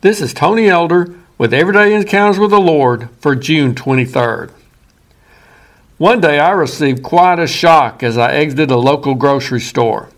This is Tony Elder with Everyday Encounters with the Lord for June 23rd. One day I received quite a shock as I exited a local grocery store.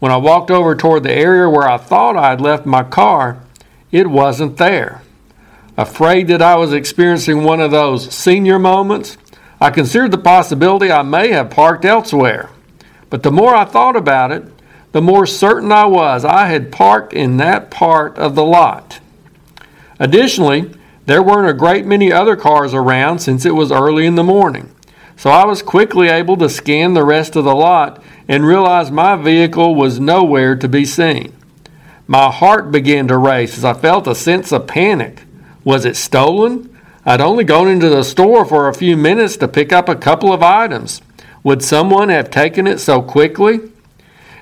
When I walked over toward the area where I thought I had left my car, it wasn't there. Afraid that I was experiencing one of those senior moments, I considered the possibility I may have parked elsewhere. But the more I thought about it, the more certain I was I had parked in that part of the lot. Additionally, there weren't a great many other cars around since it was early in the morning, so I was quickly able to scan the rest of the lot and realized my vehicle was nowhere to be seen. My heart began to race as I felt a sense of panic. Was it stolen? I'd only gone into the store for a few minutes to pick up a couple of items. Would someone have taken it so quickly?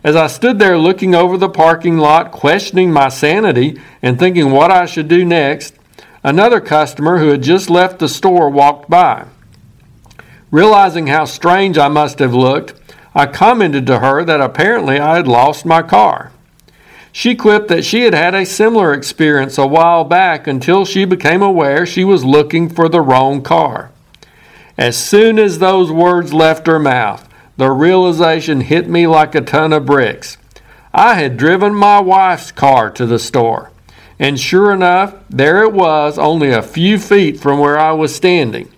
As I stood there looking over the parking lot, questioning my sanity and thinking what I should do next, another customer who had just left the store walked by. Realizing how strange I must have looked, I commented to her that apparently I had lost my car. She quipped that she had had a similar experience a while back until she became aware she was looking for the wrong car. As soon as those words left her mouth, the realization hit me like a ton of bricks. I had driven my wife's car to the store, and sure enough, there it was, only a few feet from where I was standing.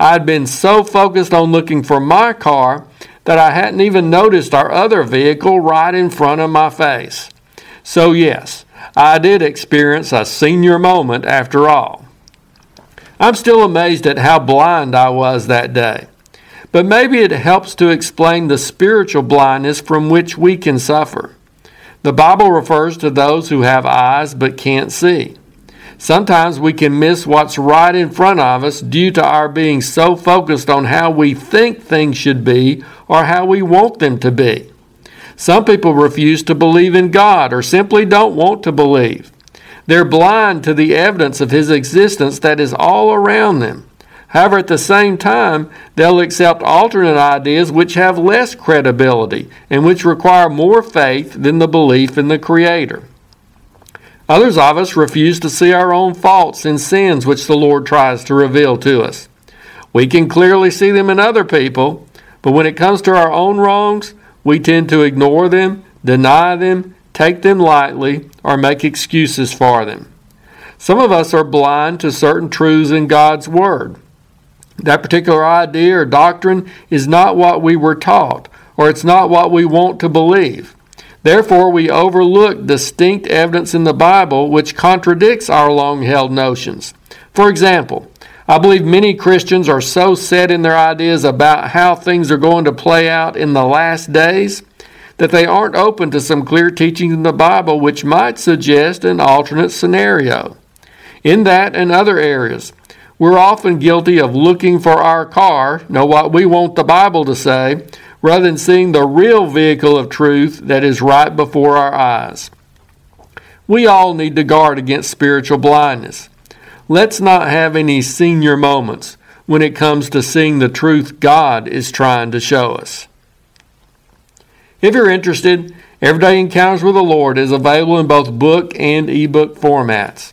I'd been so focused on looking for my car that I hadn't even noticed our other vehicle right in front of my face. So yes, I did experience a senior moment after all. I'm still amazed at how blind I was that day. But maybe it helps to explain the spiritual blindness from which we can suffer. The Bible refers to those who have eyes but can't see. Sometimes we can miss what's right in front of us due to our being so focused on how we think things should be or how we want them to be. Some people refuse to believe in God or simply don't want to believe. They're blind to the evidence of His existence that is all around them. However, at the same time, they'll accept alternate ideas which have less credibility and which require more faith than the belief in the Creator. Others of us refuse to see our own faults and sins which the Lord tries to reveal to us. We can clearly see them in other people, but when it comes to our own wrongs, we tend to ignore them, deny them, take them lightly, or make excuses for them. Some of us are blind to certain truths in God's Word. That particular idea or doctrine is not what we were taught, or it's not what we want to believe. Therefore, we overlook distinct evidence in the Bible which contradicts our long-held notions. For example, I believe many Christians are so set in their ideas about how things are going to play out in the last days that they aren't open to some clear teachings in the Bible which might suggest an alternate scenario. In that and other areas, we're often guilty of looking for our car, know what we want the Bible to say, rather than seeing the real vehicle of truth that is right before our eyes. We all need to guard against spiritual blindness. Let's not have any senior moments when it comes to seeing the truth God is trying to show us. If you're interested, Everyday Encounters with the Lord is available in both book and ebook formats.